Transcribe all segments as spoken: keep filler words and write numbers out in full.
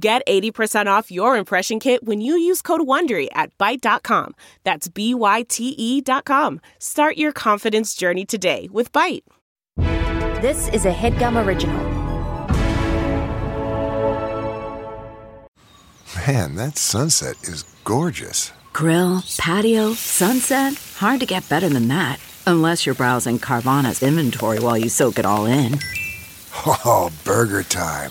Get eighty percent off your impression kit when you use code WONDERY at bite dot com. That's B Y T E dot com. Start your confidence journey today with Bite. This is a HeadGum Original. Man, that sunset is gorgeous. Grill, patio, sunset. Hard to get better than that. Unless you're browsing Carvana's inventory while you soak it all in. Oh, burger time.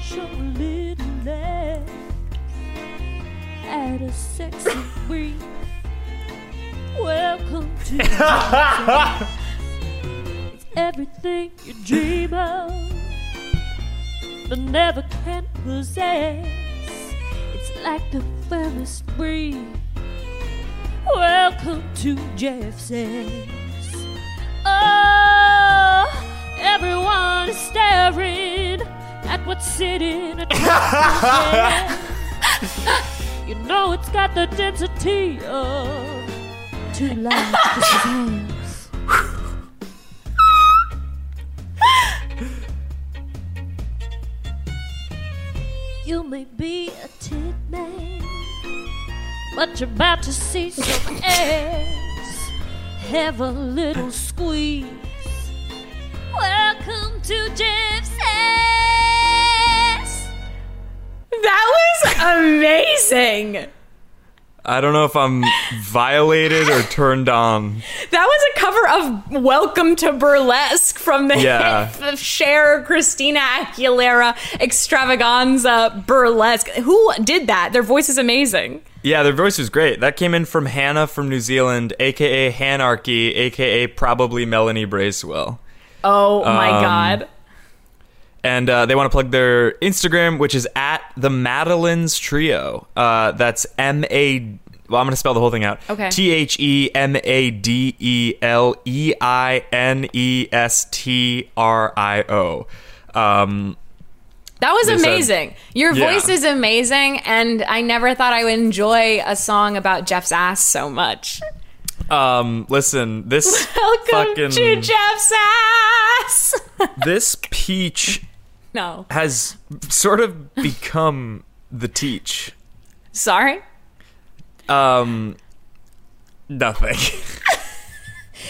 Show a little less. At a sexy free. Welcome to it's everything you dream of, but never can possess. It's like the firmest breeze. Welcome to J F S. Oh, everyone is staring at what's sitting atop. You know it's got the density of two lives to choose. You may be a tit man, but you're about to see some ass. Have a little squeeze. Welcome to Jeff's ass. That was amazing. I don't know if I'm violated or turned on. That was a cover of Welcome to Burlesque from the yeah. hit of Cher, Christina Aguilera extravaganza Burlesque. Who did that? Their voice is amazing. Yeah, their voice was great. That came in from Hannah from New Zealand, a k a. Hanarchy, a k a probably Melanie Bracewell. Oh, my um, God. And uh, they want to plug their Instagram, which is at TheMadeleinestrio. Uh, that's M A... Well, I'm going to spell the whole thing out. Okay. T H E M A D E L E I N E S T R I O. Um, that was amazing. Said, Your voice yeah. is amazing, and I never thought I would enjoy a song about Jeff's ass so much. Um, listen, this Welcome fucking... to Jeff's ass! This peach... No. Has sort of become the teach. Sorry? Um, nothing.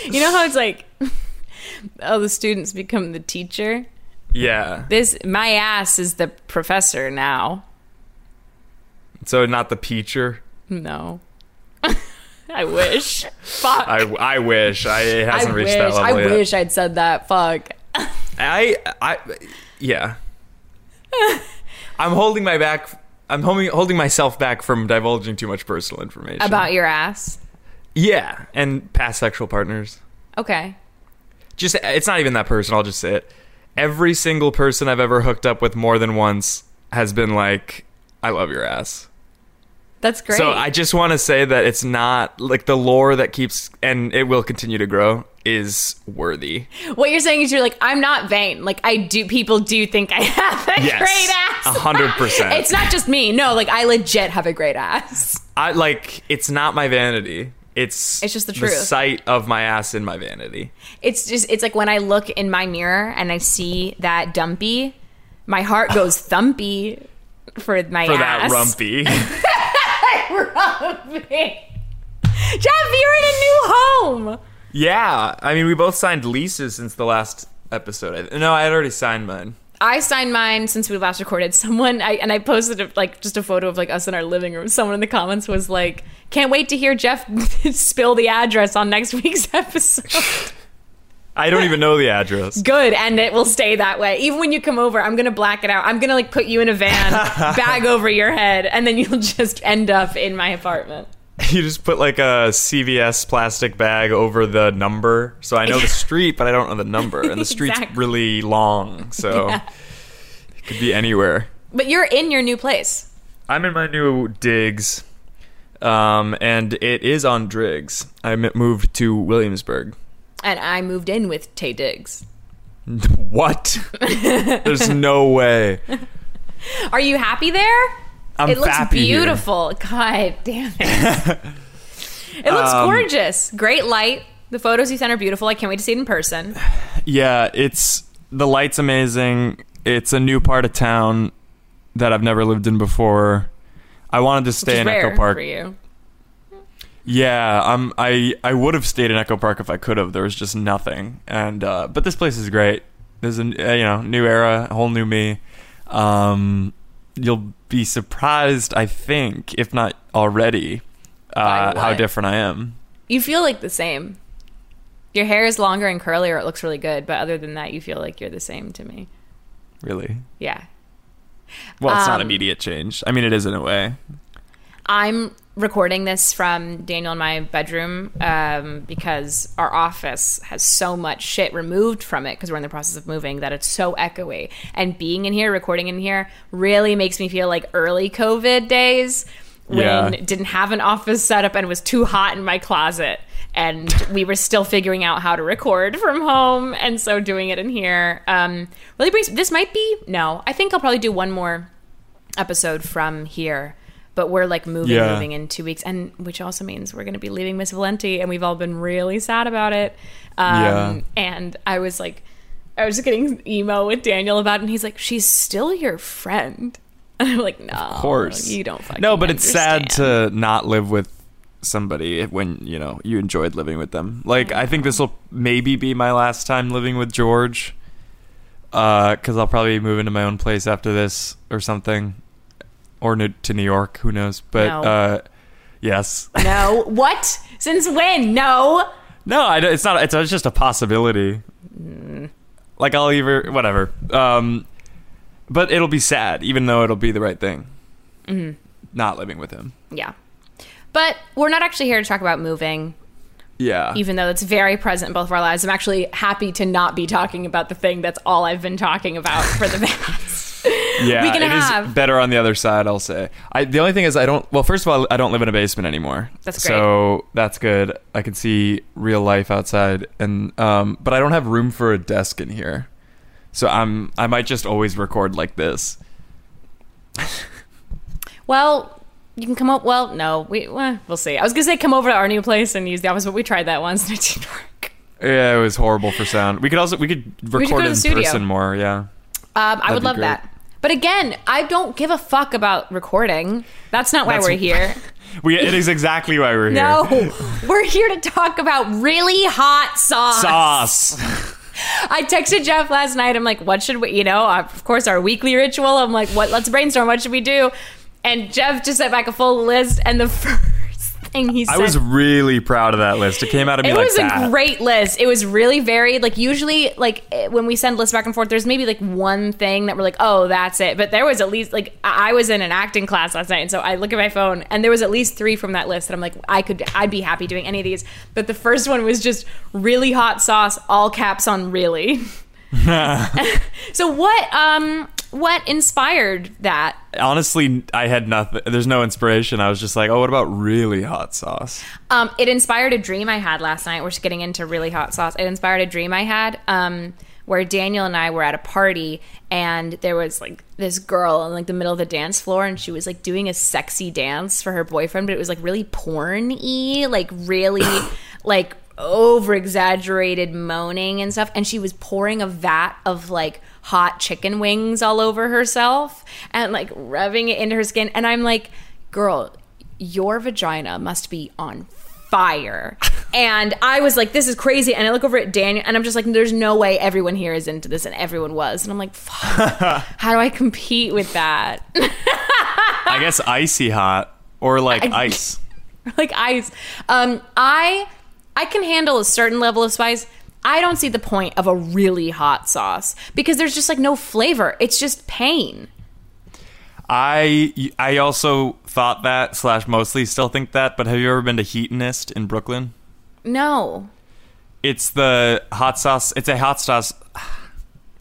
You know how it's like, oh, the students become the teacher? Yeah. This, my ass is the professor now. So not the peacher? No. I wish. Fuck. I, I wish. I, it hasn't I reached wish, that level I yet. I wish I'd said that. Fuck. I, I... Yeah. I'm holding my back. I'm holding, holding myself back from divulging too much personal information. About your ass? Yeah. And past sexual partners. Okay. Just, it's not even that personal. I'll just say it. Every single person I've ever hooked up with more than once has been like, I love your ass. That's great. So I just want to say that it's not like the lore that keeps, and it will continue to grow, is worthy. What you're saying is you're like, I'm not vain. Like I do, people do think I have a yes, great ass. one hundred percent It's not just me. No, like I legit have a great ass. I like, it's not my vanity. It's it's just the truth. The sight of my ass in my vanity. It's just, it's like when I look in my mirror and I see that dumpy, my heart goes thumpy for my for ass. For that rumpy. Robbie. Jeff, you're in a new home. Yeah, I mean, we both signed leases since the last episode. No, I had already signed mine. I signed mine since we last recorded. Someone, I, and I posted a, like just a photo of like us in our living room. Someone in the comments was like, "Can't wait to hear Jeff spill the address on next week's episode." I don't even know the address. Good, and it will stay that way. Even when you come over, I'm going to black it out. I'm going to like put you in a van, bag over your head, and then you'll just end up in my apartment. You just put like a C V S plastic bag over the number. So I know the street, but I don't know the number. And the street's exactly. really long, so yeah. It could be anywhere. But you're in your new place. I'm in my new digs, um, and it is on Driggs. I moved to Williamsburg. And I moved in with Tay Diggs. What? There's no way. Are you happy there? I'm it looks beautiful. Here. God damn it. It looks um, gorgeous. Great light. The photos you sent are beautiful. I can't wait to see it in person. Yeah, it's the light's amazing. It's a new part of town that I've never lived in before. I wanted to stay in Echo Park. Which is rare for you. Yeah, um, I I would have stayed in Echo Park if I could have. There was just nothing, and uh, but this place is great. There's a you know new era, a whole new me. Um, you'll be surprised, I think, if not already, uh, how different I am. You feel like the same. Your hair is longer and curlier. It looks really good, but other than that, you feel like you're the same to me. Really? Yeah. Well, it's um, not immediate change. I mean, it is in a way. I'm recording this from Daniel in my bedroom um, because our office has so much shit removed from it because we're in the process of moving that it's so echoey. And being in here, recording in here, really makes me feel like early COVID days when yeah. didn't have an office set up and was too hot in my closet. And we were still figuring out how to record from home. And so doing it in here um, really brings... This might be... No, I think I'll probably do one more episode from here. But we're like moving, yeah. moving in two weeks, and which also means we're going to be leaving Miss Valenti, and we've all been really sad about it. Um, yeah. And I was like, I was getting emo with Daniel about it, and he's like, "She's still your friend," and I'm like, "No, of course you don't fucking no." But understand. It's sad to not live with somebody when you know you enjoyed living with them. Like, I, I think this will maybe be my last time living with George, because uh, I'll probably move into my own place after this or something. Or to New York, who knows? But no. uh, yes. No. What? Since when? No. No, I, it's not. It's, it's just a possibility. Mm. Like I'll either whatever. Um, but it'll be sad, even though it'll be the right thing. Mm-hmm. Not living with him. Yeah, but we're not actually here to talk about moving. Yeah. Even though it's very present in both of our lives, I'm actually happy to not be talking about the thing that's all I've been talking about for the past. Yeah, we can it have. Is better on the other side, I'll say. I, the only thing is I don't... Well, first of all, I don't live in a basement anymore. That's great. So that's good. I can see real life outside. and um, But I don't have room for a desk in here. So I'm I might just always record like this. Well... You can come up. Well, no, we well, we'll see. I was gonna say come over to our new place and use the office, but we tried that once and it didn't work. Yeah, it was horrible for sound. We could also we could record we could in studio. person more. Yeah, um, I would love great. that. But again, I don't give a fuck about recording. That's not why That's, we're here. we it is exactly why we're here. No, we're here to talk about really hot sauce. Sauce. I texted Jeff last night. I'm like, what should we? You know, of course, our weekly ritual. I'm like, what? Let's brainstorm. What should we do? And Jeff just sent back a full list, and the first thing he said... I was really proud of that list. It came out of me like that. It was a great list. It was really varied. Like, usually, like, when we send lists back and forth, there's maybe, like, one thing that we're like, oh, that's it. But there was at least, like, I was in an acting class last night, and so I look at my phone, and there was at least three from that list that I'm like, I could, I'd be happy doing any of these. But the first one was just really hot sauce, all caps on really. So what, um... What inspired that? Honestly, I had nothing. There's no inspiration. I was just like, oh, what about really hot sauce? Um, it inspired a dream I had last night. We're just getting into really hot sauce. It inspired a dream I had um, where Daniel and I were at a party, and there was like this girl in like the middle of the dance floor, and she was like doing a sexy dance for her boyfriend, but it was like really porn-y, like really like over-exaggerated moaning and stuff. And she was pouring a vat of like hot chicken wings all over herself and like rubbing it into her skin, and I'm like, girl, your vagina must be on fire. And I was like, this is crazy. And I look over at Daniel and I'm just like, there's no way everyone here is into this. And everyone was. And I'm like, fuck, how do I compete with that? I guess icy hot or like I, ice. Like ice. Um, I I can handle a certain level of spice. I don't see the point of a really hot sauce because there's just like no flavor. It's just pain. I I also thought that slash mostly still think that, but have you ever been to Heatonist in Brooklyn? No. It's the hot sauce. It's a hot sauce.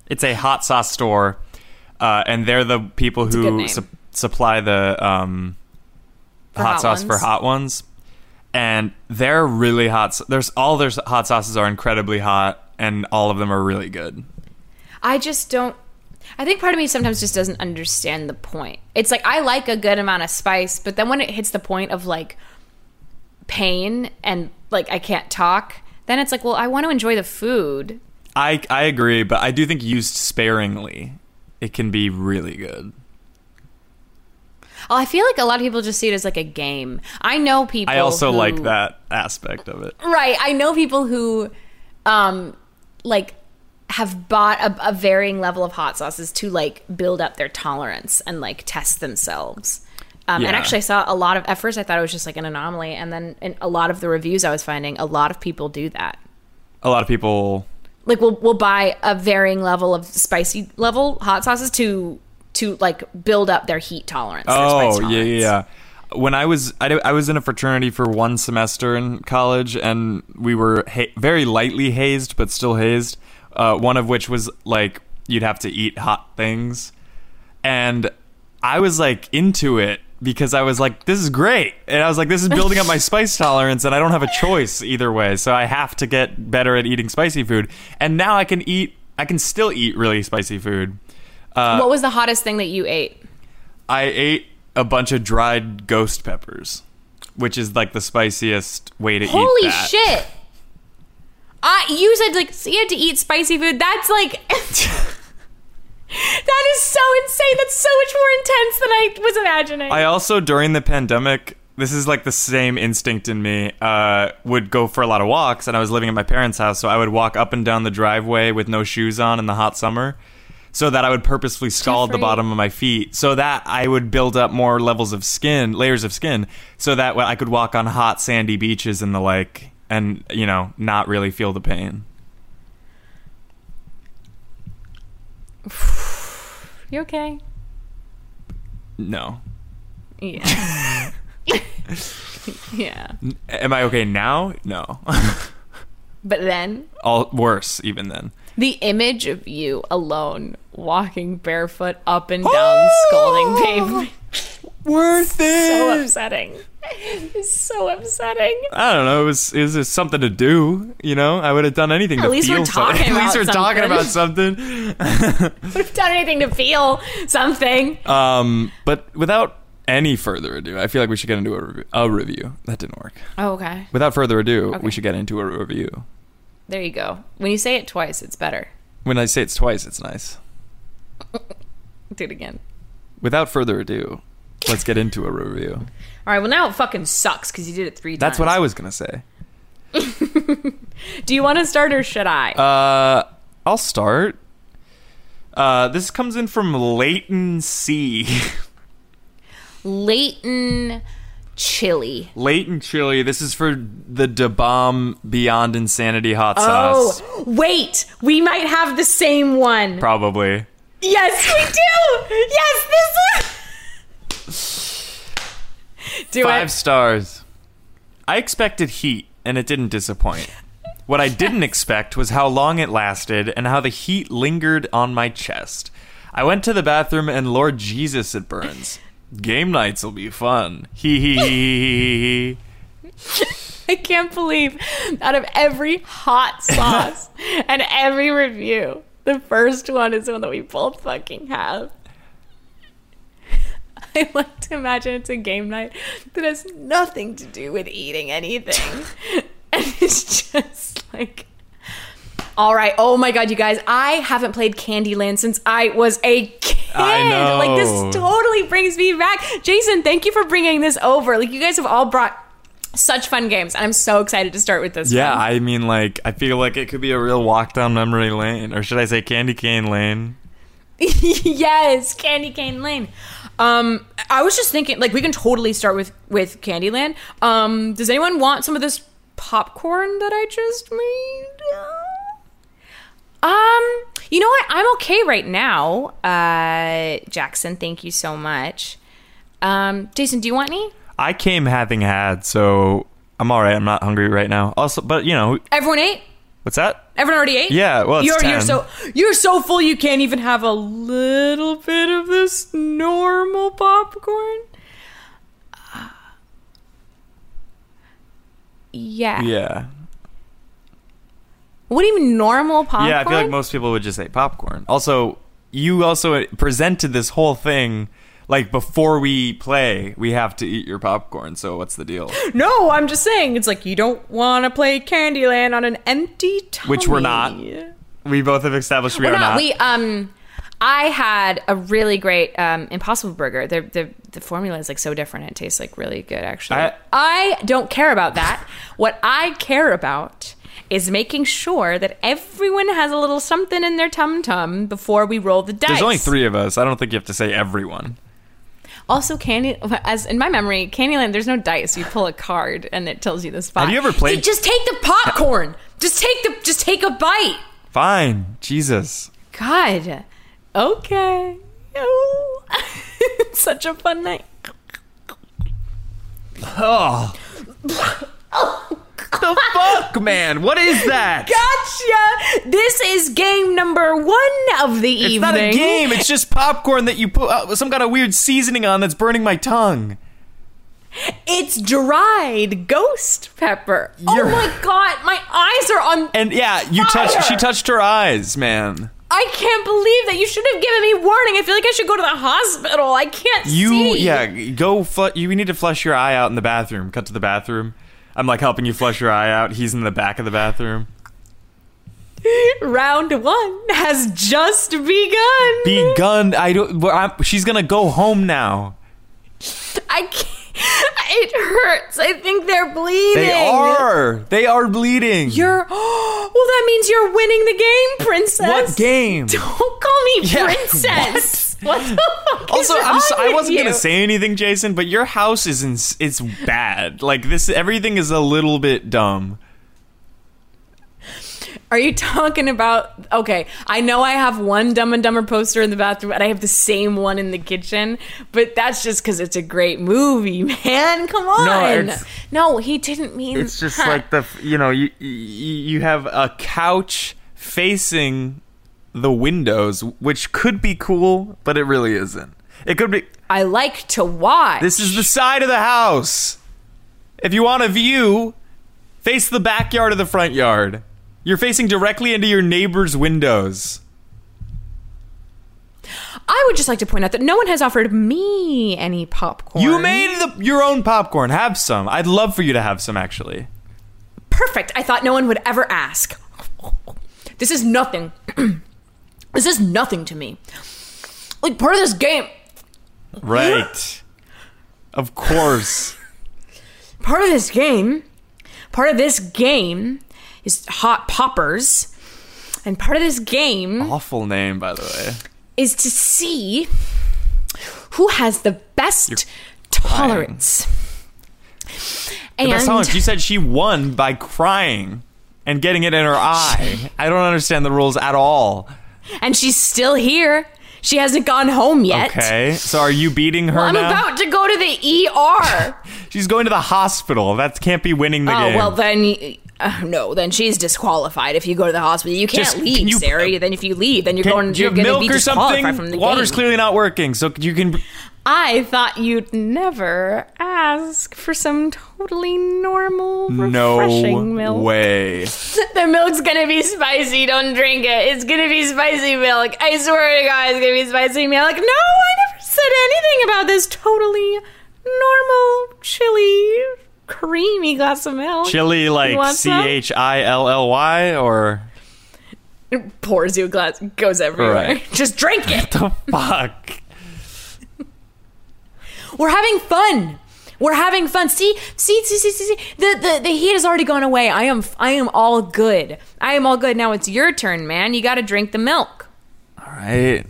It's a hot sauce store, uh, and they're the people That's who su- supply the um, hot, hot sauce ones. for Hot Ones. And they're really hot. There's all their hot sauces are incredibly hot, and all of them are really good. I just don't. I think part of me sometimes just doesn't understand the point. It's like, I like a good amount of spice, but then when it hits the point of like pain and like I can't talk, then it's like, well, I want to enjoy the food. I I agree, but I do think used sparingly, it can be really good. I feel like a lot of people just see it as like a game. I know people I also who, like that aspect of it. Right. I know people who um, like have bought a, a varying level of hot sauces to like build up their tolerance and like test themselves. Um, yeah. And actually I saw a lot of, at first I thought it was just like an anomaly. And then in a lot of the reviews I was finding, a lot of people do that. A lot of people. Like we'll, we'll buy a varying level of spicy level hot sauces to... to like build up their heat tolerance. Oh, their spice tolerance. yeah, yeah. When I was, I, I was in a fraternity for one semester in college, and we were ha- very lightly hazed, but still hazed. Uh, one of which was like you'd have to eat hot things, and I was like into it because I was like, this is great, and I was like, this is building up my spice tolerance, and I don't have a choice either way, so I have to get better at eating spicy food. And now I can eat, I can still eat really spicy food. Uh, what was the hottest thing that you ate? I ate a bunch of dried ghost peppers, which is like the spiciest way to Holy eat that. Holy shit. Uh, you said like, so you had to eat spicy food. That's like, that is so insane. That's so much more intense than I was imagining. I also, during the pandemic, this is like the same instinct in me, uh, would go for a lot of walks, and I was living at my parents' house. So I would walk up and down the driveway with no shoes on in the hot summer. So that I would purposefully scald the bottom of my feet so that I would build up more levels of skin, layers of skin, so that I could walk on hot sandy beaches and the like and, you know, not really feel the pain. You okay? No. Yeah. Yeah. Am I okay now? No. But then? All worse even then. The image of you alone walking barefoot up and down oh! scalding pavement. Worth it. So upsetting. So upsetting. I don't know. It was, it was just something to do, you know? I would have done anything At to least feel we're talking something. About At least we're talking about something. Would have done anything to feel something. Um, but without any further ado, I feel like we should get into a, re- a review. That didn't work. Oh, okay. Without further ado, okay. we should get into a review. There you go. When you say it twice, it's better. When I say it's twice, it's nice. Do it again. Without further ado, let's get into a review. All right, well, now it fucking sucks because you did it three That's times. That's what I was going to say. Do you want to start or should I? Uh, I'll start. Uh, this comes in from Leighton C. Leighton... Chili. Leighton Chili. This is for the Da Bomb Beyond Insanity hot sauce. Oh, wait. We might have the same one. Probably. Yes, we do. Yes, this is. Do Five it. stars. I expected heat, and it didn't disappoint. What I didn't expect was how long it lasted and how the heat lingered on my chest. I went to the bathroom, and Lord Jesus, it burns. Game nights will be fun. Hee hee hee hee hee. I can't believe out of every hot sauce and every review, the first one is the one that we both fucking have. I like to imagine it's a game night that has nothing to do with eating anything. And it's just like... All right. Oh, my God, you guys. I haven't played Candyland since I was a kid. I know. Like, this totally brings me back. Jason, thank you for bringing this over. Like, you guys have all brought Such fun games. And I'm so excited to start with this yeah, one. Yeah, I mean, like, I feel like it could be a real walk down memory lane. Or should I say candy cane lane? Yes, candy cane lane. Um, I was just thinking, like, we can totally start with, with Candyland. Um, does anyone want some of this popcorn that I just made? Um, you know what? I'm okay right now. Uh, Jackson, thank you so much. Um, Jason, do you want any? I came having had, so I'm all right. I'm not hungry right now. Also, but you know, everyone ate. What's that? Everyone already ate. Yeah, well, it's you're, ten. You're so you're so full you can't even have a little bit of this normal popcorn. Uh, yeah. Yeah. What do you mean normal popcorn? Yeah, I feel like most people would just say popcorn. Also, you also presented this whole thing. Like, before we play, we have to eat your popcorn, so what's the deal? No, I'm just saying, it's like, you don't want to play Candyland on an empty tummy. Which we're not. We both have established we we're are not. not. We, um, I had a really great um, Impossible Burger. The, the, the formula is, like, so different. It tastes, like, really good, actually. I, I don't care about that. What I care about is making sure that everyone has a little something in their tum-tum before we roll the dice. There's only three of us. I don't think you have to say everyone. Also, Candy, as in my memory, Candyland, there's no dice. You pull a card and it tells you the spot. Have you ever played? Hey, just take the popcorn. Just take the. Just take a bite. Fine, Jesus. God, okay. Oh. It's such a fun night. Oh. Oh. The fuck, man? What is that? Gotcha. This is game number one of the it's evening. It's not a game. It's just popcorn that you put uh, some kind of weird seasoning on that's burning my tongue. It's dried ghost pepper. You're... Oh, my God. My eyes are on And, yeah, you fire. touched. She touched her eyes, man. I can't believe that. You should have given me warning. I feel like I should go to the hospital. I can't you, see. Yeah, go. Fl- you need to flush your eye out in the bathroom. Cut to the bathroom. I'm, like, helping you flush your eye out. He's in the back of the bathroom. Round one has just begun. Begun. I don't. I'm, she's going to go home now. I can't. It hurts. I think they're bleeding. They are. They are bleeding. You're. Oh, well, that means you're winning the game, princess. What game? Don't call me yeah, princess. What? What the fuck also, is wrong I'm so, I wasn't you? gonna say anything, Jason, but your house is in, it's bad. Like this, everything is a little bit dumb. Are you talking about? Okay, I know I have one Dumb and Dumber poster in the bathroom, and I have the same one in the kitchen. But that's just because it's a great movie, man. Come on. No, no he didn't mean. It's just that. Like the you know you you have a couch facing the windows, which could be cool, but it really isn't. It could be. I like to watch. This is the side of the house. If you want a view, face the backyard or the front yard. You're facing directly into your neighbor's windows. I would just like to point out that no one has offered me any popcorn. You made the, your own popcorn. Have some. I'd love for you to have some, actually. Perfect. I thought no one would ever ask. This is nothing. This is nothing to me. Like, part of this game. Right. Of course. Part of this game, part of this game is Hot Poppers. And part of this game... Awful name, by the way. ...is to see who has the best You're tolerance. And the best tolerance. You said she won by crying and getting it in her eye. I don't understand the rules at all. And she's still here. She hasn't gone home yet. Okay. So are you beating her well, I'm now? I'm about to go to the E R. She's going to the hospital. That can't be winning the oh, game. Oh, well, then... Uh, no, then she's disqualified if you go to the hospital. You can't Just, leave, can you, Sari. Uh, then if you leave, then you're can, going to you be disqualified from the Water's game. Water's clearly not working, so you can... I thought you'd never ask for some totally normal, refreshing no milk. No way. The milk's going to be spicy. Don't drink it. It's going to be spicy milk. I swear to God, it's going to be spicy milk. No, I never said anything about this totally normal chili, creamy glass of milk. Chili, like C H I L L Y, or... It pours you a glass. Goes everywhere. Right. Just drink it. What the fuck? We're having fun. We're having fun. See, see, see, see, see, see. The, the, the heat has already gone away. I am, I am all good. I am all good. Now it's your turn, man. You got to drink the milk. All right.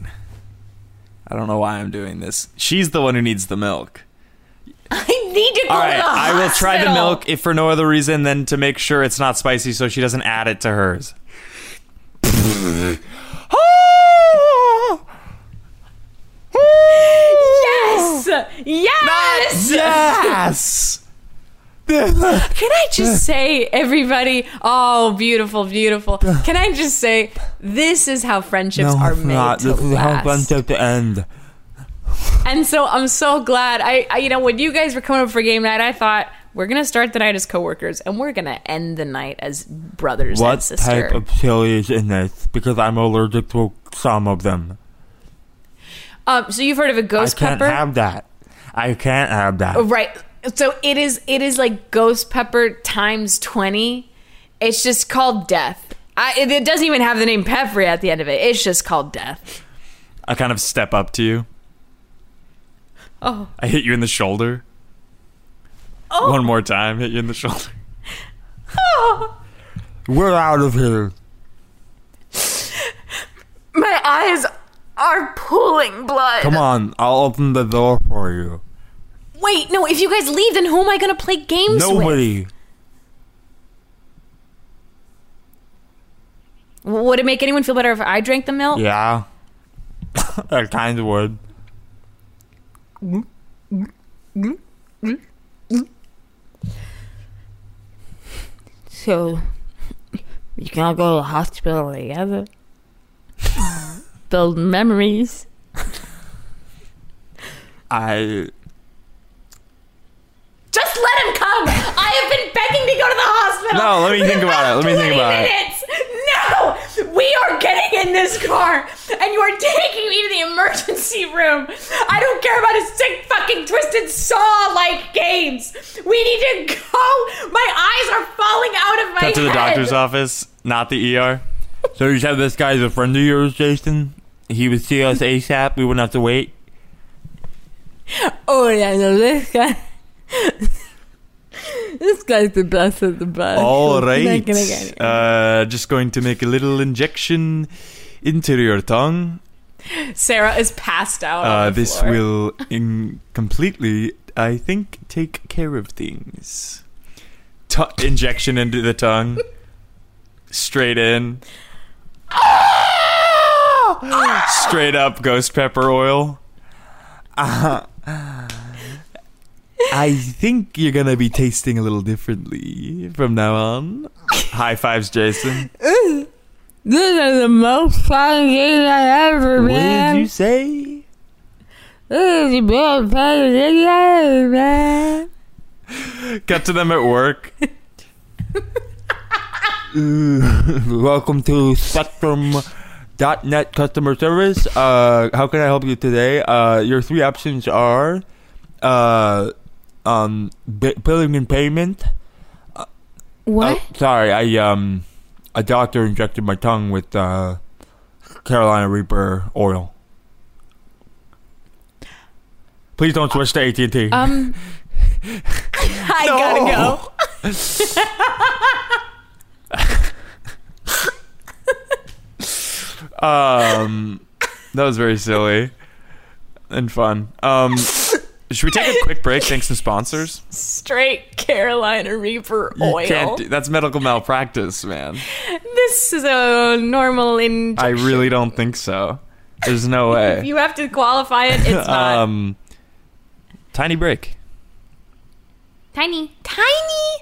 I don't know why I'm doing this. She's the one who needs the milk. I need to go All right, to the hospital. I will try the milk if for no other reason than to make sure it's not spicy so she doesn't add it to hers. Yes! Yes! Not yes! Can I just say, everybody, oh, beautiful, beautiful. Can I just say, this is how friendships no, are made not. to This last. is how friendships end. And so I'm so glad. I, I, you know, when you guys were coming up for game night, I thought, we're going to start the night as coworkers, and we're going to end the night as brothers what and sisters. What type of chili is in this? Because I'm allergic to some of them. Um, so you've heard of a ghost pepper? I can't pepper? have that. I can't have that. Right. So it is it is like ghost pepper times twenty. It's just called death. I, it, it doesn't even have the name pepper at the end of it. It's just called death. I kind of step up to you. Oh. I hit you in the shoulder. Oh. One more time, hit you in the shoulder. Oh. We're out of here. My eyes are pooling blood. Come on, I'll open the door for you. Wait, no, if you guys leave, then who am I going to play games Nobody. with? Nobody. Would it make anyone feel better if I drank the milk? Yeah. I kind of would. Mm, mm, mm, mm, mm. So, you can all go to the hospital together. Build memories. I... Just let him come! I have been begging to go to the hospital! No, let me think about it. Let me think about minutes. it. No! We are getting in this car, and you are taking me to the emergency room! I don't care about a sick fucking twisted saw-like games! We need to go! My eyes are falling out of my head! Cut to the doctor's office, not the E R. So you said this guy is a friend of yours, Jason? He would see us ASAP, we wouldn't have to wait? Oh, yeah, no, this guy... This guy's the best of the best. All right. Uh, just going to make a little injection into your tongue. Sarah is passed out. Uh, on the this floor. will in- completely, I think, take care of things. T- injection into the tongue. Straight in. Ah! Straight up ghost pepper oil. Uh huh. I think you're going to be tasting a little differently from now on. High fives, Jason. This is the most fun game I ever, man. What did you say? This is the most fun game I ever, man. Cut to them at work. Welcome to Spectrum dot net customer service. Uh, how can I help you today? Uh, your three options are... Uh... Um, b- billing and payment. Uh, what? Uh, sorry, I um, a doctor injected my tongue with uh, Carolina Reaper oil. Please don't switch to A T and T. Um, I gotta go. um, that was very silly and fun. Um. Should we take a quick break? Thanks to sponsors. Straight Carolina Reaper oil. You can't do, that's medical malpractice, man. This is a normal injection. I really don't think so. There's no way. If you have to qualify it, it's not. Um, tiny break. Tiny. Tiny!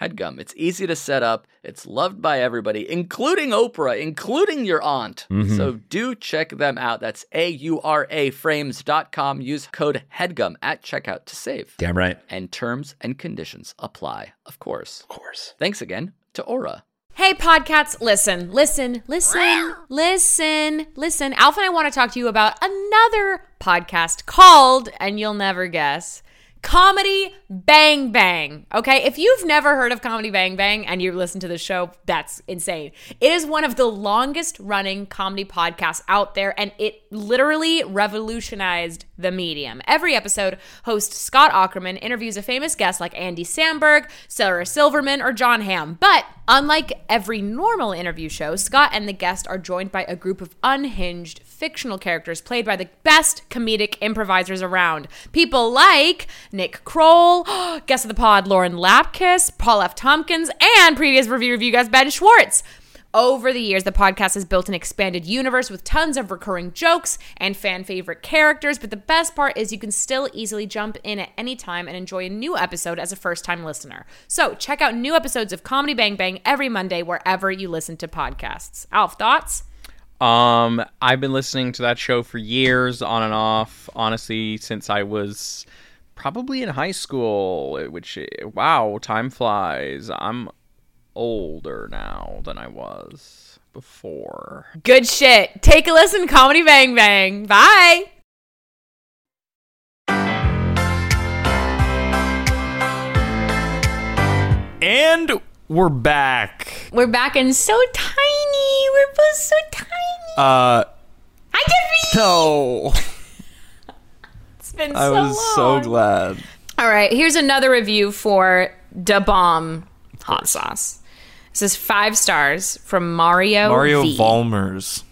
HEADGUM. It's easy to set up. It's loved by everybody, including Oprah, including your aunt. Mm-hmm. So do check them out. That's A U R A frames dot com. Use code HEADGUM at checkout to save. Damn right. And terms and conditions apply, of course. Of course. Thanks again to Aura. Hey, podcasts, listen, listen, listen, listen, listen. Alf and I want to talk to you about another podcast called, and you'll never guess, Comedy Bang Bang, okay? If you've never heard of Comedy Bang Bang and you listen to the show, that's insane. It is one of the longest running comedy podcasts out there, and it literally revolutionized the medium. Every episode, host Scott Aukerman interviews a famous guest like Andy Samberg, Sarah Silverman, or John Hamm. But unlike every normal interview show, Scott and the guest are joined by a group of unhinged fictional characters played by the best comedic improvisers around. People like Nick Kroll, guest of the pod Lauren Lapkus, Paul F. Tompkins, and previous Review Revue guest Ben Schwartz. Over the years, the podcast has built an expanded universe with tons of recurring jokes and fan-favorite characters, but the best part is you can still easily jump in at any time and enjoy a new episode as a first-time listener. So check out new episodes of Comedy Bang Bang every Monday wherever you listen to podcasts. Alf, thoughts? Um, I've been listening to that show for years, on and off, honestly, since I was probably in high school, which, wow, time flies. I'm older now than I was before. Good shit. Take a listen. Comedy Bang Bang. Bye. And we're back. We're back and so tiny. We're both so tiny. Uh, I did read. No. It's been I so long. I was so glad. All right. Here's another review for Da Bomb Hot Sauce. This is five stars from Mario Mario v. Valmers.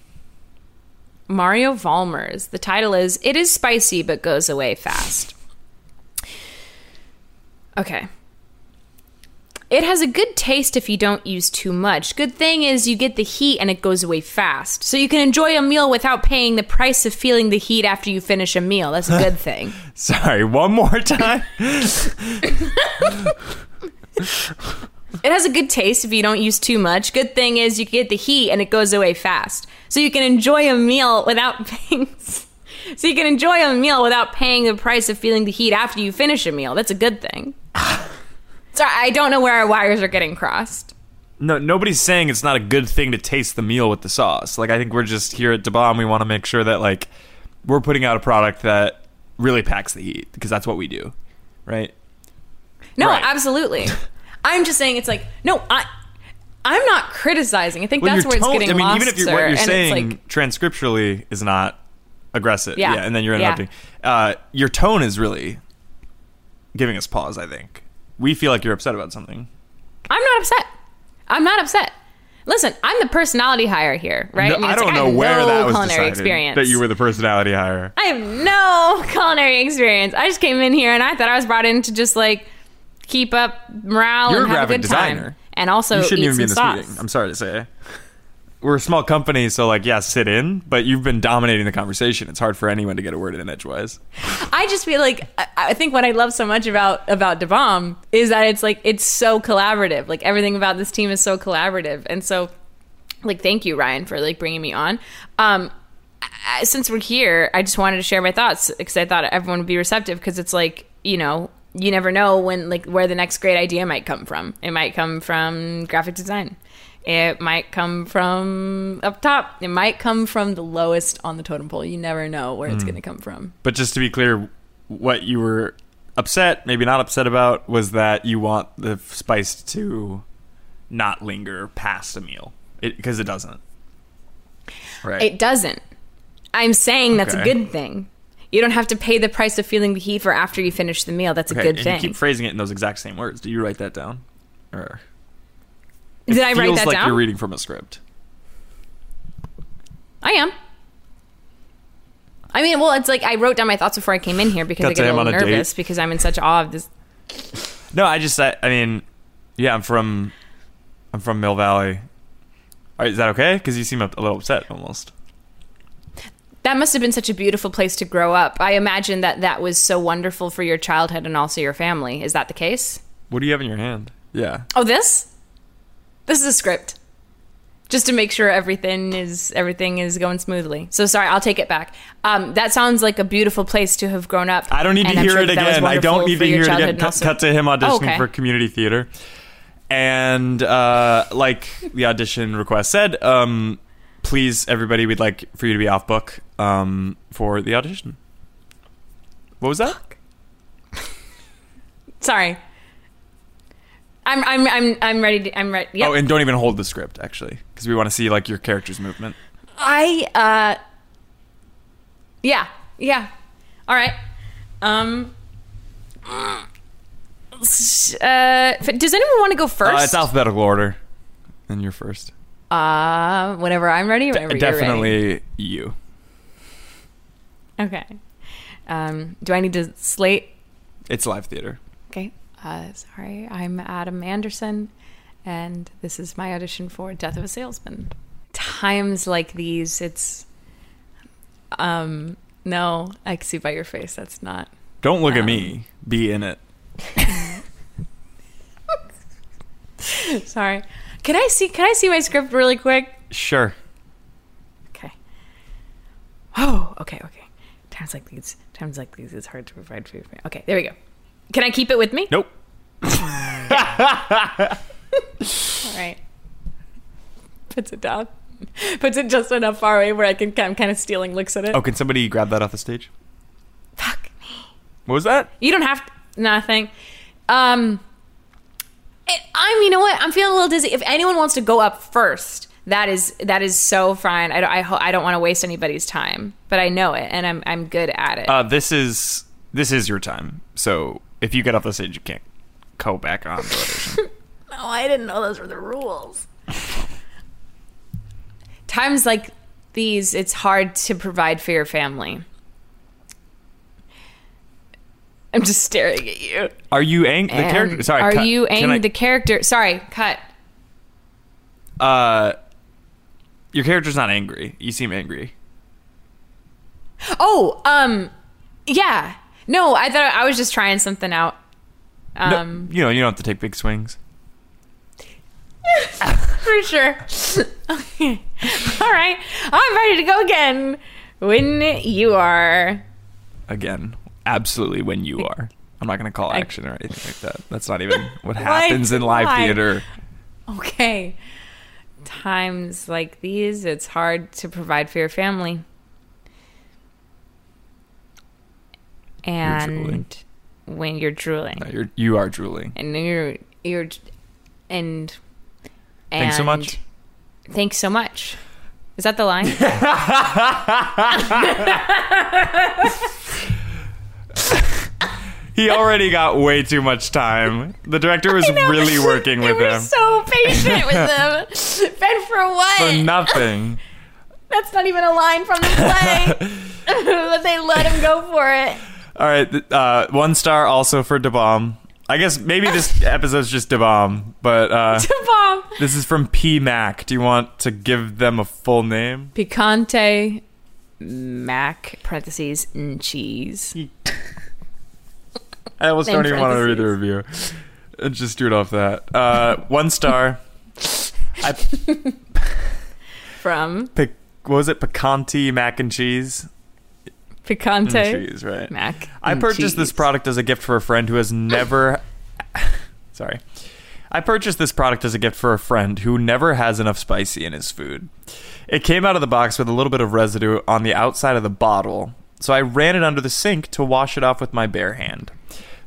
Mario Valmers. The title is, "It is spicy but goes away fast." Okay. It has a good taste if you don't use too much. Good thing is you get the heat and it goes away fast. So you can enjoy a meal without paying the price of feeling the heat after you finish a meal. That's a good thing. Sorry, one more time. It has a good taste if you don't use too much. Good thing is you get the heat and it goes away fast. So you can enjoy a meal without paying So you can enjoy a meal without paying the price of feeling the heat after you finish a meal. That's a good thing. Sorry, I don't know where our wires are getting crossed. No, nobody's saying it's not a good thing to taste the meal with the sauce. Like, I think we're just here at Da Bomb, we want to make sure that, like, we're putting out a product that really packs the heat, because that's what we do, right? No, right. Absolutely. I'm just saying it's like, no, I, I'm not criticizing. I think well, that's where it's tone, getting I mean, lost, even if you're, sir, what you're saying like, transcriptionally is not aggressive. Yeah. yeah and then you're interrupting. Yeah. Uh, your tone is really giving us pause, I think. We feel like you're upset about something. I'm not upset. I'm not upset. Listen, I'm the personality hire here, right? No, I, mean, I don't like, know I where no that was culinary experience. That you were the personality hire. I have no culinary experience. I just came in here and I thought I was brought in to just like, keep up morale You're and have a, a good designer. Time. And also you shouldn't eat even some be in this sauce. Meeting. I'm sorry to say. We're a small company, so like, yeah, sit in, but you've been dominating the conversation. It's hard for anyone to get a word in edgewise. I just feel like, I think what I love so much about, about Da Bomb is that it's like, it's so collaborative. Like everything about this team is so collaborative. And so like, thank you, Ryan, for like bringing me on. Um, I, since we're here, I just wanted to share my thoughts because I thought everyone would be receptive because it's like, you know, you never know when, like, where the next great idea might come from. It might come from graphic design. It might come from up top. It might come from the lowest on the totem pole. You never know where mm. it's going to come from. But just to be clear, what you were upset, maybe not upset about, was that you want the spice to not linger past a meal. Because it, it doesn't. Right. It doesn't. I'm saying that's okay. a good thing. You don't have to pay the price of feeling the heat for after you finish the meal. That's okay, a good and thing. You keep phrasing it in those exact same words. Did you write that down? Or Did it I write that like down? It feels like you're reading from a script. I am. I mean, well, it's like I wrote down my thoughts before I came in here because Got I get a little a nervous date. Because I'm in such awe of this. No, I just, I, I mean, yeah, I'm from, I'm from Mill Valley. All right, is that okay? Because you seem a little upset almost. That must have been such a beautiful place to grow up. I imagine that that was so wonderful for your childhood and also your family. Is that the case? What do you have in your hand? Yeah. Oh, this? This is a script. Just to make sure everything is everything is going smoothly. So sorry, I'll take it back. Um, that sounds like a beautiful place to have grown up. I don't need to hear sure it again. I don't need to hear it again. Cut, cut to him auditioning oh, okay. for community theater. And uh, like the audition request said, um, please, everybody, we'd like for you to be off book um, for the audition. What was that? Sorry. I'm I'm I'm I'm ready. To, I'm ready. Yep. Oh, and don't even hold the script actually, because we want to see like your character's movement. I uh, yeah, yeah. All right. Um. Uh, does anyone want to go first? Uh, it's alphabetical order, and you're first. Uh, whenever I'm ready. Whenever De- you're definitely ready. You. Okay. Um. Do I need to slate? It's live theater. Okay. Uh, sorry, I'm Adam Anderson, and this is my audition for Death of a Salesman. Times like these, it's... Um, no, I can see by your face, that's not... Don't look um, at me. Be in it. Sorry. Can I see, can I see my script really quick? Sure. Okay. Oh, okay, okay. Times like these, times like these, it's hard to provide food for me. Okay, there we go. Can I keep it with me? Nope. All right. Puts it down. Puts it just enough far away where I can, I'm kind of stealing looks at it. Oh, can somebody grab that off the stage? Fuck me. What was that? You don't have to. Nothing. Um, it, I'm, you know what? I'm feeling a little dizzy. If anyone wants to go up first, that is that is so fine. I don't, I, ho- I don't want to waste anybody's time, but I know it, and I'm I'm good at it. Uh, this is this is your time, so... If you get off the stage, you can't go back on the audition. No, I didn't know those were the rules. Times like these, it's hard to provide for your family. I'm just staring at you. Are you ang- the character? Sorry, are cut. you ang- I- the character? Sorry, cut. Uh, your character's not angry. You seem angry. Oh, um, yeah. No, I thought I was just trying something out. Um, no, you know, you don't have to take big swings. For sure. Okay. All right. I'm ready to go again. When you are. Again. Absolutely when you are. I'm not going to call action or anything like that. That's not even what happens like, in live why? theater. Okay. Times like these, it's hard to provide for your family. And you're when you're drooling, no, you're, you are drooling, and you're you're and, and thanks so much. Thanks so much. Is that the line? He already got way too much time. The director was really working with him. They were so patient with him. Ben, for what? For nothing. That's not even a line from the play. But they let him go for it. All right, uh, one star also for Da Bomb. I guess maybe this episode's just Da Bomb, but uh, Da Bomb. This is from P Mac. Do you want to give them a full name? Picante Mac parentheses and cheese. I almost don't even want to read the review. Just do it off that. Uh, one star. I, from pic, what was it? Picante Mac and cheese. Picante cheese, right? Mac. I purchased cheese. This product as a gift for a friend who has never. Sorry, I purchased this product as a gift for a friend who never has enough spicy in his food. It came out of the box with a little bit of residue on the outside of the bottle, so I ran it under the sink to wash it off with my bare hand.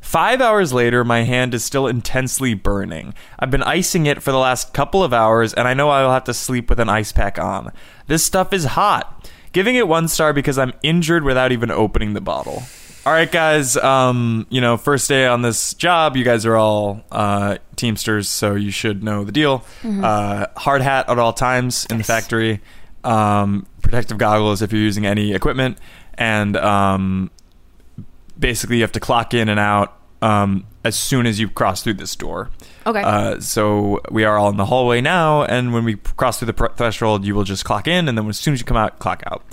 Five hours later, my hand is still intensely burning. I've been icing it for the last couple of hours, and I know I will have to sleep with an ice pack on. This stuff is hot. Giving it one star because I'm injured without even opening the bottle. All right, guys, um, you know, first day on this job, you guys are all uh, Teamsters, so you should know the deal. Mm-hmm. Uh, hard hat at all times in nice. the factory. Um, protective goggles if you're using any equipment. And um, basically, you have to clock in and out um, as soon as you cross through this door. Okay. Uh, so we are all in the hallway now, and when we cross through the pr- threshold, you will just clock in, and then as soon as you come out, clock out.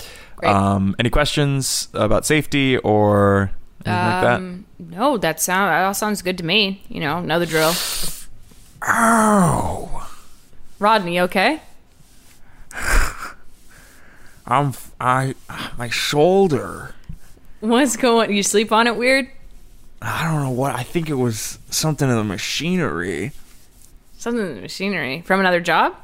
Um, any questions about safety or anything um, like that? No, that sound that all sounds good to me. You know, know the drill. Ow, Rodney, okay? I'm I my shoulder. What's going? You sleep on it weird? I don't know what. I think it was something in the machinery. Something in the machinery from another job?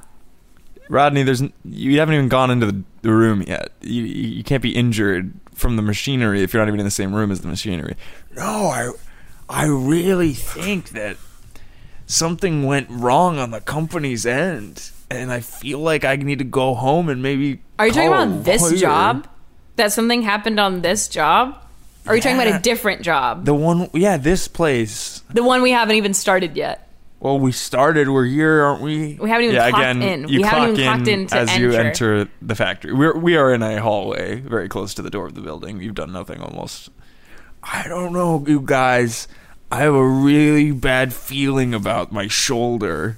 Rodney, there's you haven't even gone into the, the room yet. You you can't be injured from the machinery if you're not even in the same room as the machinery. No, I I really think that something went wrong on the company's end, and I feel like I need to go home and maybe. Are you talking about this lawyer. job? That something happened on this job? Or are you yeah. talking about a different job? The one, yeah, this place. The one we haven't even started yet. Well, we started. We're here, aren't we? We haven't even yeah, clocked again, in. You we clock haven't even in clocked in to as enter. you enter the factory. We're we are in a hallway, very close to the door of the building. You've done nothing almost. I don't know, you guys. I have a really bad feeling about my shoulder.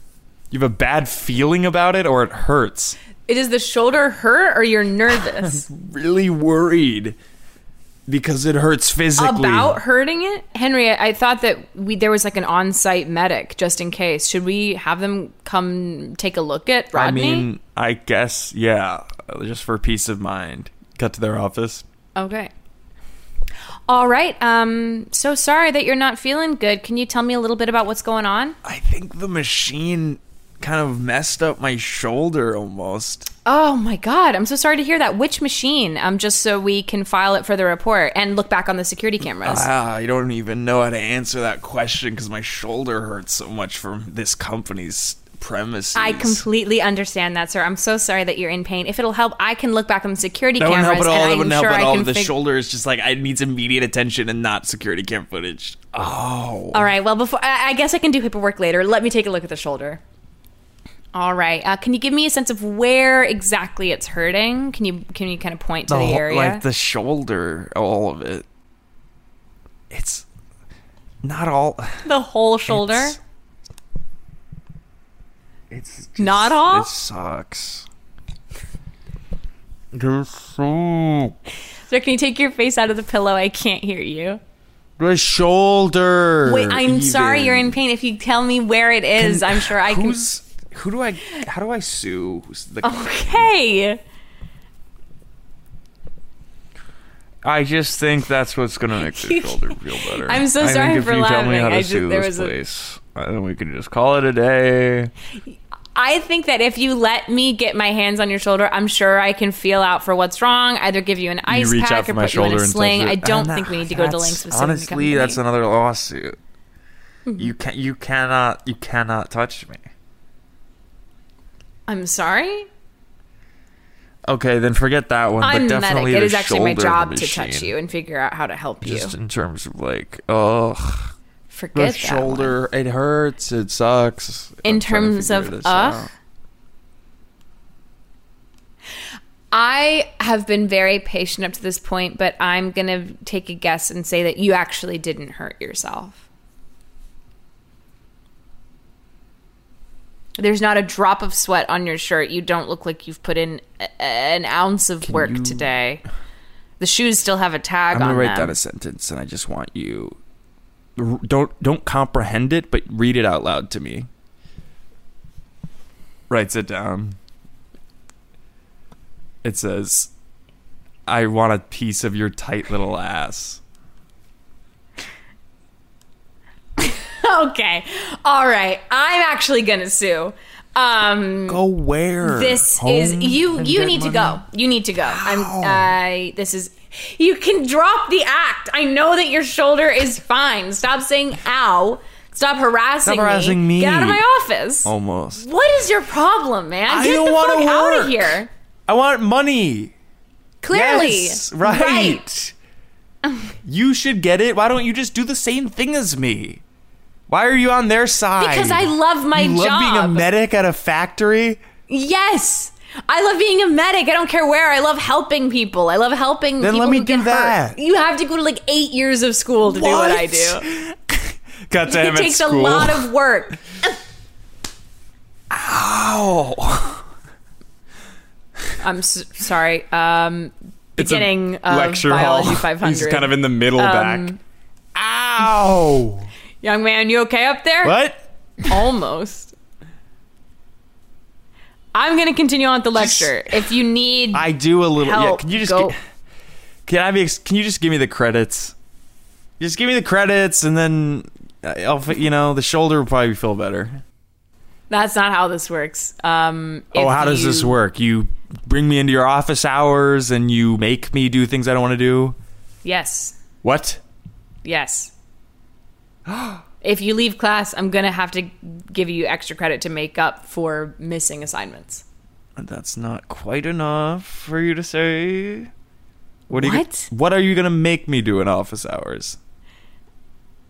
You have a bad feeling about it, or it hurts? Does the shoulder hurt, or you're nervous? I'm really worried. Because it hurts physically. About hurting it? Henry, I, I thought that we there was like an on-site medic just in case. Should we have them come take a look at Rodney? I mean, I guess, yeah. Just for peace of mind. Cut to their office. Okay. All right. Um, so sorry that you're not feeling good. Can you tell me a little bit about what's going on? I think the machine kind of messed up my shoulder almost. Oh my god, I'm so sorry to hear that. Which machine? Um, just so we can file it for the report and look back on the security cameras. Ah, I don't even know how to answer that question because my shoulder hurts so much from this company's premises. I completely understand that, sir. I'm so sorry that you're in pain. If it'll help, I can look back on the security that cameras. That wouldn't help at all. That wouldn't help at all. The fig- shoulder is just like, it needs immediate attention and not security cam footage. Oh. All right, well, before I, I guess I can do paperwork later. Let me take a look at the shoulder. All right. Uh, can you give me a sense of where exactly it's hurting? Can you can you kind of point to the, the area? Like the shoulder, all of it. It's not all. The whole shoulder? It's, it's just, not all? It sucks. It sucks. Sir, can you take your face out of the pillow? I can't hear you. The shoulder. Wait, I'm even. sorry you're in pain. If you tell me where it is, can, I'm sure I can... Who do I... How do I sue? Who's the okay. I just think that's what's going to make the shoulder feel better. I'm so sorry I think for if you laughing. Tell me how to I sue just, there this was place, a... I think we could just call it a day. I think that if you let me get my hands on your shoulder, I'm sure I can feel out for what's wrong. Either give you an ice you pack or put you in a sling. I don't think we need to go to lengths. Honestly, that's another lawsuit. Mm-hmm. You can You cannot. You cannot touch me. I'm sorry? Okay, then forget that one. I'm but definitely medic. It is actually my job to touch you and figure out how to help just you. Just in terms of like, ugh. Forget the shoulder. One. It hurts. It sucks. In I'm terms of ugh? Out. I have been very patient up to this point, but I'm going to take a guess and say that you actually didn't hurt yourself. There's not a drop of sweat on your shirt. You don't look like you've put in a, an ounce of Can work you... today. The shoes still have a tag on them. I'm going to write down a sentence, and I just want you... Don't don't comprehend it, but read it out loud to me. Writes it down. It says, I want a piece of your tight little ass. Okay. All right. I'm actually going to sue. Um, go where? This Home is... You You need money? to go. You need to go. I'm, I, this is... You can drop the act. I know that your shoulder is fine. Stop saying ow. Stop harassing, Stop harassing me. me. Get out of my office. Almost. What is your problem, man? I Get don't the want fuck to work. out of here. I want money. Clearly. Yes, right. right. You should get it. Why don't you just do the same thing as me? Why are you on their side? Because I love my you job. You love being a medic at a factory? Yes. I love being a medic. I don't care where. I love helping people. I love helping then people let me who do get that. hurt. You have to go to like eight years of school to what? do what I do. God damn it, It takes school. a lot of work. Ow. I'm so, sorry. Um, it's beginning a lecture of biology hall. five hundred. He's kind of in the middle um, back. Ow. Young man, you okay up there? What? Almost. I'm going to continue on with the lecture. Just, if you need I do a little. Help, yeah, can you just go. G- Can I be can you just give me the credits? Just give me the credits and then I'll, you know, the shoulder will probably feel better. That's not how this works. Um, oh, how you, does this work? You bring me into your office hours and you make me do things I don't want to do? Yes. What? Yes. If you leave class, I'm going to have to give you extra credit to make up for missing assignments. That's not quite enough for you to say. What? Are you what? Gonna, what are you going to make me do in office hours?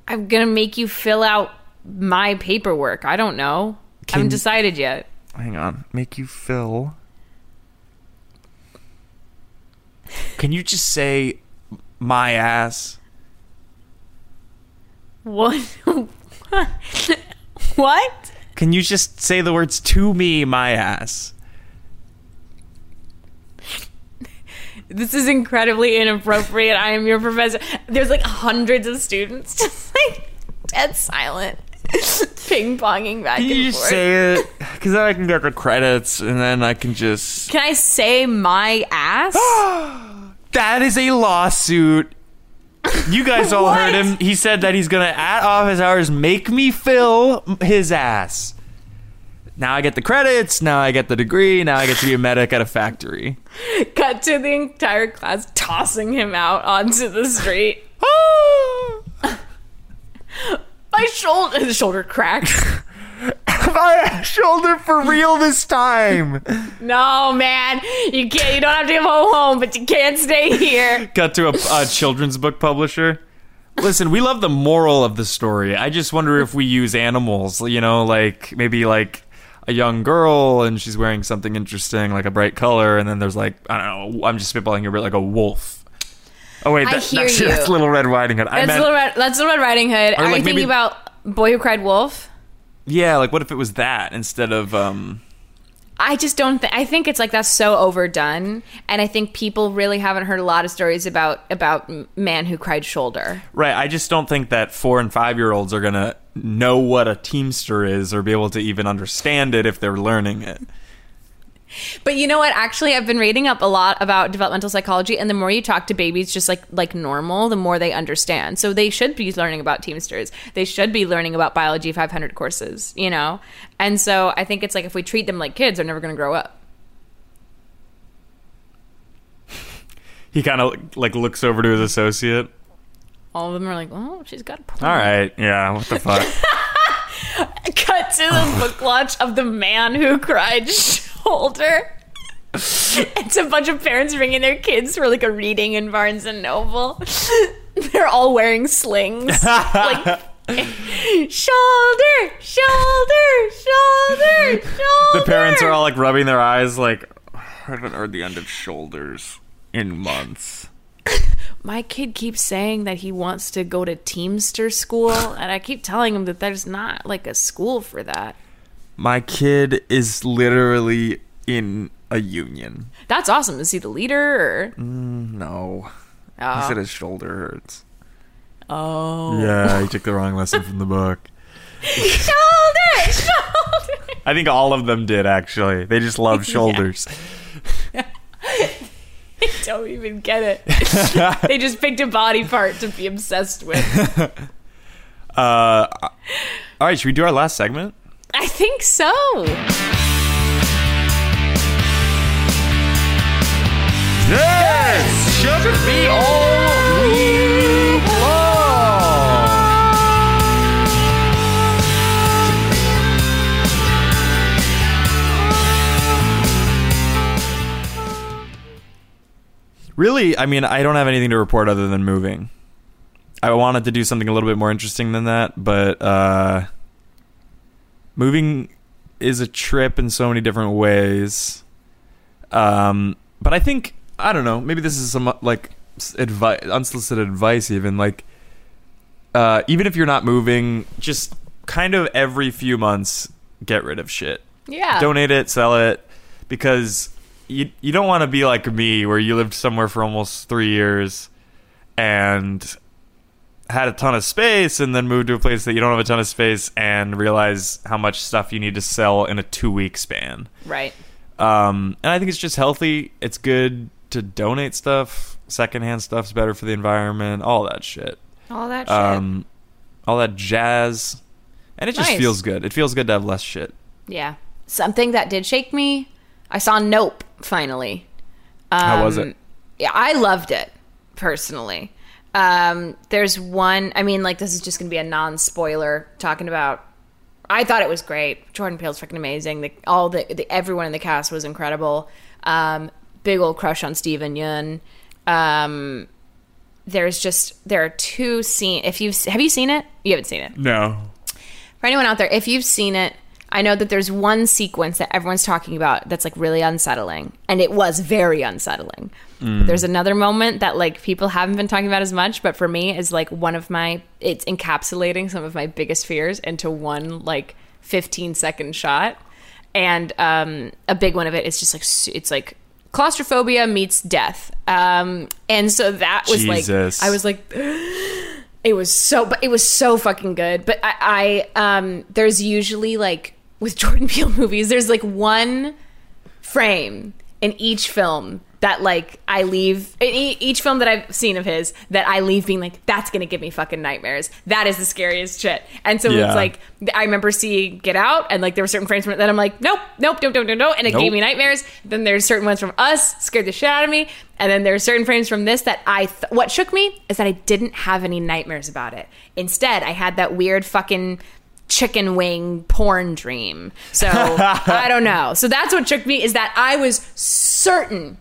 I'm going to make you fill out my paperwork. I don't know. Can I haven't decided yet. Hang on. Make you fill. Can you just say my ass? What? What? Can you just say the words to me, my ass? This is incredibly inappropriate. I am your professor. There's like hundreds of students just like dead silent. Ping-ponging back and forth. Can you just say it? Because then I can get the credits, and then I can just... Can I say my ass? That is a lawsuit. You guys all heard him. He said that he's going to, at office hours, make me fill his ass. Now I get the credits. Now I get the degree. Now I get to be a medic at a factory. Cut to the entire class tossing him out onto the street. My shoulder, his shoulder cracked. My shoulder for real this time. No, man, you can't. You don't have to go home, but you can't stay here. Cut to a, a children's book publisher. Listen, we love the moral of the story. I just wonder if we use animals. You know, like maybe like a young girl and she's wearing something interesting, like a bright color, and then there's like I don't know. I'm just spitballing here, but like a wolf. Oh, wait, that, I hear that's, you. that's Little Red Riding Hood. I that's, meant, Little Red, that's Little Red Riding Hood. Are like you maybe, thinking about Boy Who Cried Wolf? Yeah, like what if it was that instead of... Um... I just don't think... I think it's like that's so overdone. And I think people really haven't heard a lot of stories about, about Man Who Cried Shoulder. Right, I just don't think that four and five-year-olds are going to know what a Teamster is or be able to even understand it if they're learning it. But you know what? Actually, I've been reading up a lot about developmental psychology, and the more you talk to babies just like like normal, the more they understand. So they should be learning about Teamsters. They should be learning about biology five hundred courses, you know? And so I think it's like if we treat them like kids, they're never going to grow up. He kind of like looks over to his associate. All of them are like, oh, she's got a point. All right. Yeah, what the fuck? Cut to the book launch of The Man Who Cried Shoulder. It's a bunch of parents bringing their kids for like a reading in Barnes and Noble. They're all wearing slings. Like shoulder, shoulder, shoulder, shoulder. The parents are all like rubbing their eyes like, I haven't heard the end of shoulders in months. My kid keeps saying that he wants to go to Teamster school, and I keep telling him that there's not, like, a school for that. My kid is literally in a union. That's awesome. Is he the leader? Or? Mm, no. Oh. He said his shoulder hurts. Oh. Yeah, he took the wrong lesson from the book. Shoulder! Shoulder! I think all of them did, actually. They just love shoulders. Yeah. They don't even get it. They just picked a body part to be obsessed with. Uh, All right, should we do our last segment? I think so. This should be all we love. Really, I mean, I don't have anything to report other than moving. I wanted to do something a little bit more interesting than that, but uh, moving is a trip in so many different ways. Um, but I think, I don't know, maybe this is some like advice, unsolicited advice even, like uh, even if you're not moving, just kind of every few months, get rid of shit. Yeah. Donate it, sell it, because you, you don't want to be like me where you lived somewhere for almost three years and had a ton of space and then moved to a place that you don't have a ton of space and realize how much stuff you need to sell in a two-week span. Right. Um, and I think it's just healthy. It's good to donate stuff. Secondhand stuff's better for the environment. All that shit. All that shit. Um, all that jazz. And it just nice. feels good. It feels good to have less shit. Yeah. Something that did shake me, I saw Nope, finally. Um, how was it? Yeah, I loved it, personally. Um, there's one, I mean, like, this is just going to be a non-spoiler talking about, I thought it was great. Jordan Peele's freaking amazing. The, all the, the, everyone in the cast was incredible. Um, big old crush on Steven Yeun. Um, there's just, there are two scenes. If you've, have you seen it? You haven't seen it. No. For anyone out there, if you've seen it, I know that there's one sequence that everyone's talking about that's like really unsettling, and it was very unsettling. Mm. There's another moment that like people haven't been talking about as much, but for me is like one of my, it's encapsulating some of my biggest fears into one like fifteen second shot. And um, a big one of it is just like, it's like claustrophobia meets death. Um, and so that was Jesus. like, I was like, it was so, but it was so fucking good. But I, I um, there's usually like, with Jordan Peele movies, there's like one frame in each film that like I leave, in e- each film that I've seen of his, that I leave being like, that's gonna give me fucking nightmares. That is the scariest shit. And so yeah. It's like, I remember seeing Get Out, and like there were certain frames from it that I'm like, nope, nope, nope, nope, nope, nope, and it nope. gave me nightmares. Then there's certain ones from Us, scared the shit out of me. And then there are certain frames from this that I, th- what shook me is that I didn't have any nightmares about it. Instead, I had that weird fucking chicken wing porn dream. So I don't know. So that's what tricked me, is that I was certain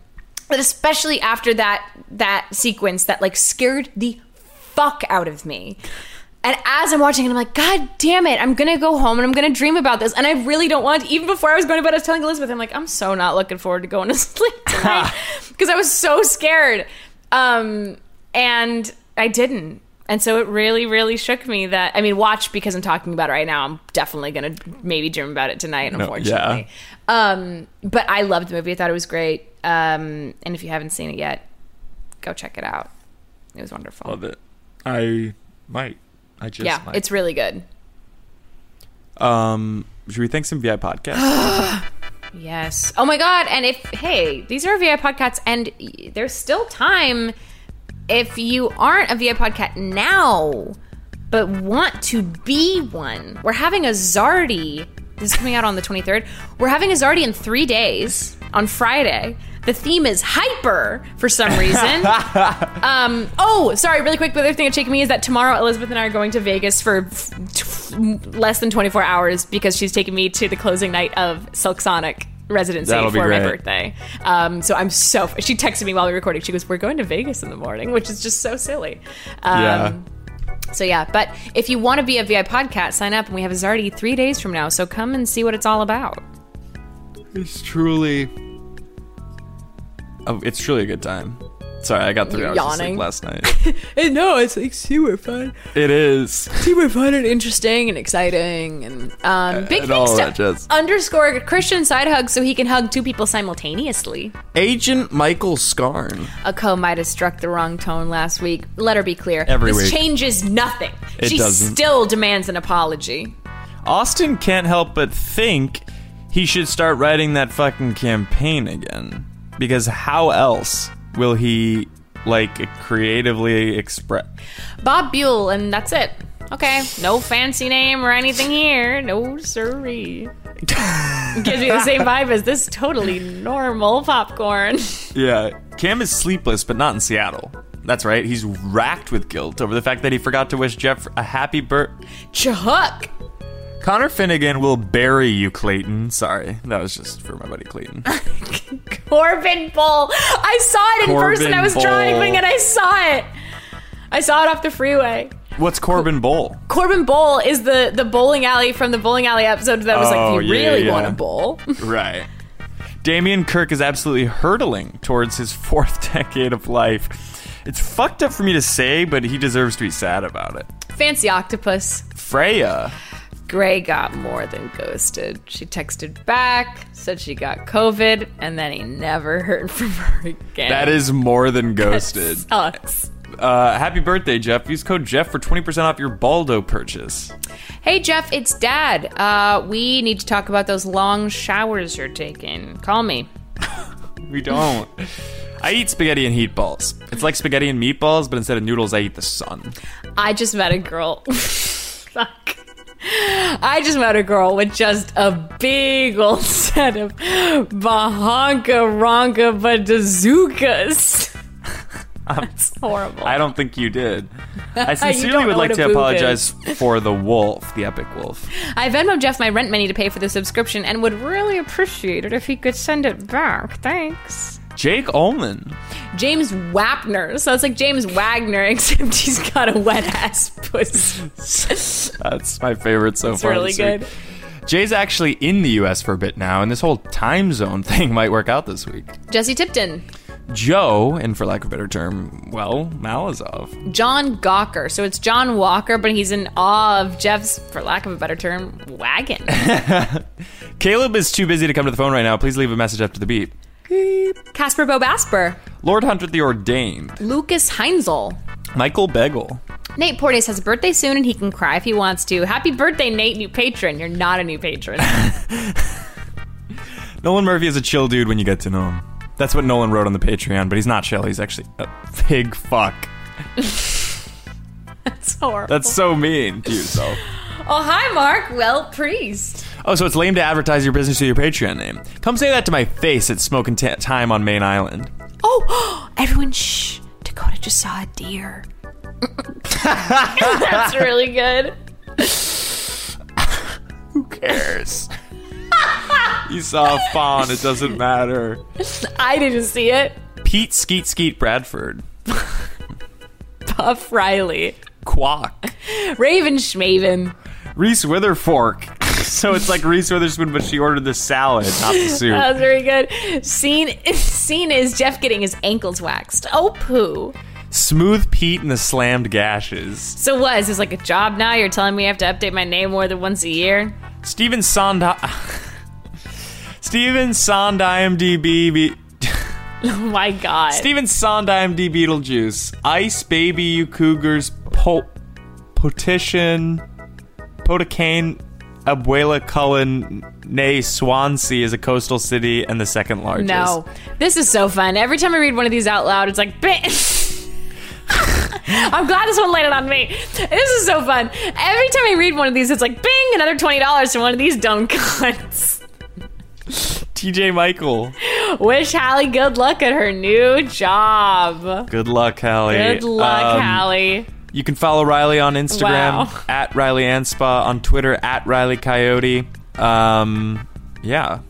that especially after that that sequence that like scared the fuck out of me. And as I'm watching it, I'm like, God damn it, I'm going to go home and I'm going to dream about this. And I really don't want to. Even before I was going to bed, I was telling Elizabeth, I'm like, I'm so not looking forward to going to sleep tonight because I was so scared. Um, and I didn't. And so it really, really shook me that, I mean, watch, because I'm talking about it right now. I'm definitely going to maybe dream about it tonight, unfortunately. No, yeah. Um, but I loved the movie. I thought it was great. Um, and if you haven't seen it yet, go check it out. It was wonderful. Love it. I might. I just Yeah, might. It's really good. Um, should we thank some V I podcasts? Yes. Oh, my God. And if, hey, these are V I podcasts, and there's still time. If you aren't a V I podcast now, but want to be one, we're having a Zardy. This is coming out on the twenty-third. We're having a Zardy in three days on Friday. The theme is hyper for some reason. um, oh, sorry, really quick. The other thing that's shaking me is that tomorrow Elizabeth and I are going to Vegas for f- f- less than twenty-four hours because she's taking me to the closing night of Silk Sonic residency That'll for my birthday. Um, so I'm so... She texted me while we were recording. She goes, we're going to Vegas in the morning, which is just so silly. Um, yeah. So yeah, but if you want to be a V I podcast, sign up, and we have Zardy three days from now, so come and see what it's all about. It's truly... Oh, it's truly a good time. Sorry, I got three You're hours yawning. of sleep last night. And no, it's like super fun. It is super fun and interesting and exciting and um, big and thanks to just... underscore Christian side hug so he can hug two people simultaneously. Agent Michael Scarn. A co might have struck the wrong tone last week. Let her be clear. Every this week. changes nothing. It she doesn't. still demands an apology. Austin can't help but think he should start writing that fucking campaign again, because how else will he, like, creatively express? Bob Buell, and that's it. Okay, no fancy name or anything here. No sorry. Gives me the same vibe as this totally normal popcorn. Yeah. Cam is sleepless, but not in Seattle. That's right. He's racked with guilt over the fact that he forgot to wish Jeff a happy birth... Chuck! Connor Finnegan will bury you, Clayton. Sorry. That was just for my buddy Clayton. Corbin Bowl. I saw it in Corbin person. I was Bowl. driving and I saw it. I saw it off the freeway. What's Corbin Bowl? Corbin Bowl is the, the bowling alley from the bowling alley episode that was oh, like, if you yeah, really yeah. want to bowl. Right. Damian Kirk is absolutely hurtling towards his fourth decade of life. It's fucked up for me to say, but he deserves to be sad about it. Fancy octopus. Freya. Gray got more than ghosted. She texted back, said she got COVID, and then he never heard from her again. That is more than ghosted. That sucks. Uh, happy birthday, Jeff. Use code Jeff for twenty percent off your Baldo purchase. Hey, Jeff, it's Dad. Uh, we need to talk about those long showers you're taking. Call me. We don't. I eat spaghetti and heat balls. It's like spaghetti and meatballs, but instead of noodles, I eat the sun. I just met a girl. Fuck. I just met a girl with just a big old set of Bahanka Ronka Badazookas. That's horrible. I don't think you did. I sincerely would like to apologize is. for the wolf, the epic wolf. I Venmo Jeff my rent money to pay for the subscription and would really appreciate it if he could send it back. Thanks. Jake Ullman. James Wapner. So it's like James Wagner, except he's got a wet ass pussy. That's my favorite so That's far. It's really good. Jay's actually in the U S for a bit now, and this whole time zone thing might work out this week. Jesse Tipton. Joe, and for lack of a better term, well, Malazov. John Gawker. So it's John Walker, but he's in awe of Jeff's, for lack of a better term, wagon. Caleb is too busy to come to the phone right now. Please leave a message after the beep. Beep. Casper Bobasper. Lord Hunter the Ordained. Lucas Heinzel. Michael Begel. Nate Portes has a birthday soon, and he can cry if he wants to. Happy birthday, Nate, new patron. You're not a new patron. Nolan Murphy is a chill dude when you get to know him. That's what Nolan wrote on the Patreon, but he's not chill. He's actually a big fuck. That's horrible. That's so mean to yourself. Oh, hi, Mark. Well, priest. Oh, so it's lame to advertise your business through your Patreon name. Come say that to my face at Smoking t- Time on Main Island. Oh, everyone, shh. Dakota just saw a deer. That's really good. Who cares? You saw a fawn, it doesn't matter. I didn't see it. Pete Skeet Skeet Bradford. Puff Reilly. Quack. Raven Schmaven. Reese Witherfork. So it's like Reese Witherspoon, but she ordered the salad, not the soup. That was very good. Scene, scene is Jeff getting his ankles waxed. Oh, poo. Smooth Pete and the Slammed Gashes. So what, is this like a job now? You're telling me I have to update my name more than once a year? Steven Sondheim. Steven Sond IMDb. Be- oh my god. Steven Sond IMDb Beetlejuice. Ice Baby You Cougars. Po- Potition. Potacane. Abuela Cullen, nay Swansea is a coastal city and the second largest. No. This is so fun. Every time I read one of these out loud, it's like, I'm glad this one landed on me. This is so fun. Every time I read one of these, it's like, bing, another twenty dollars to one of these dumb cunts. T J Michael. Wish Hallie good luck at her new job. Good luck, Hallie. Good luck, um, Hallie. You can follow Reilly on Instagram, wow. at ReillyAnspa, on Twitter, at Reilly Coyote. Um, yeah.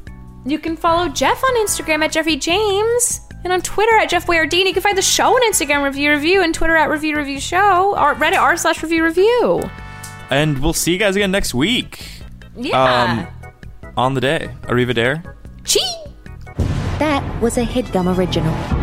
You can follow Jeff on Instagram at Jeffrey James, and on Twitter at Jeff Boyardeen. You can find the show on Instagram, Review Revue, and Twitter at Review Revue Show, or at Reddit r slash Review Revue. And we'll see you guys again next week. Yeah. Um, on the day. Arrivederci. That was a HeadGum original.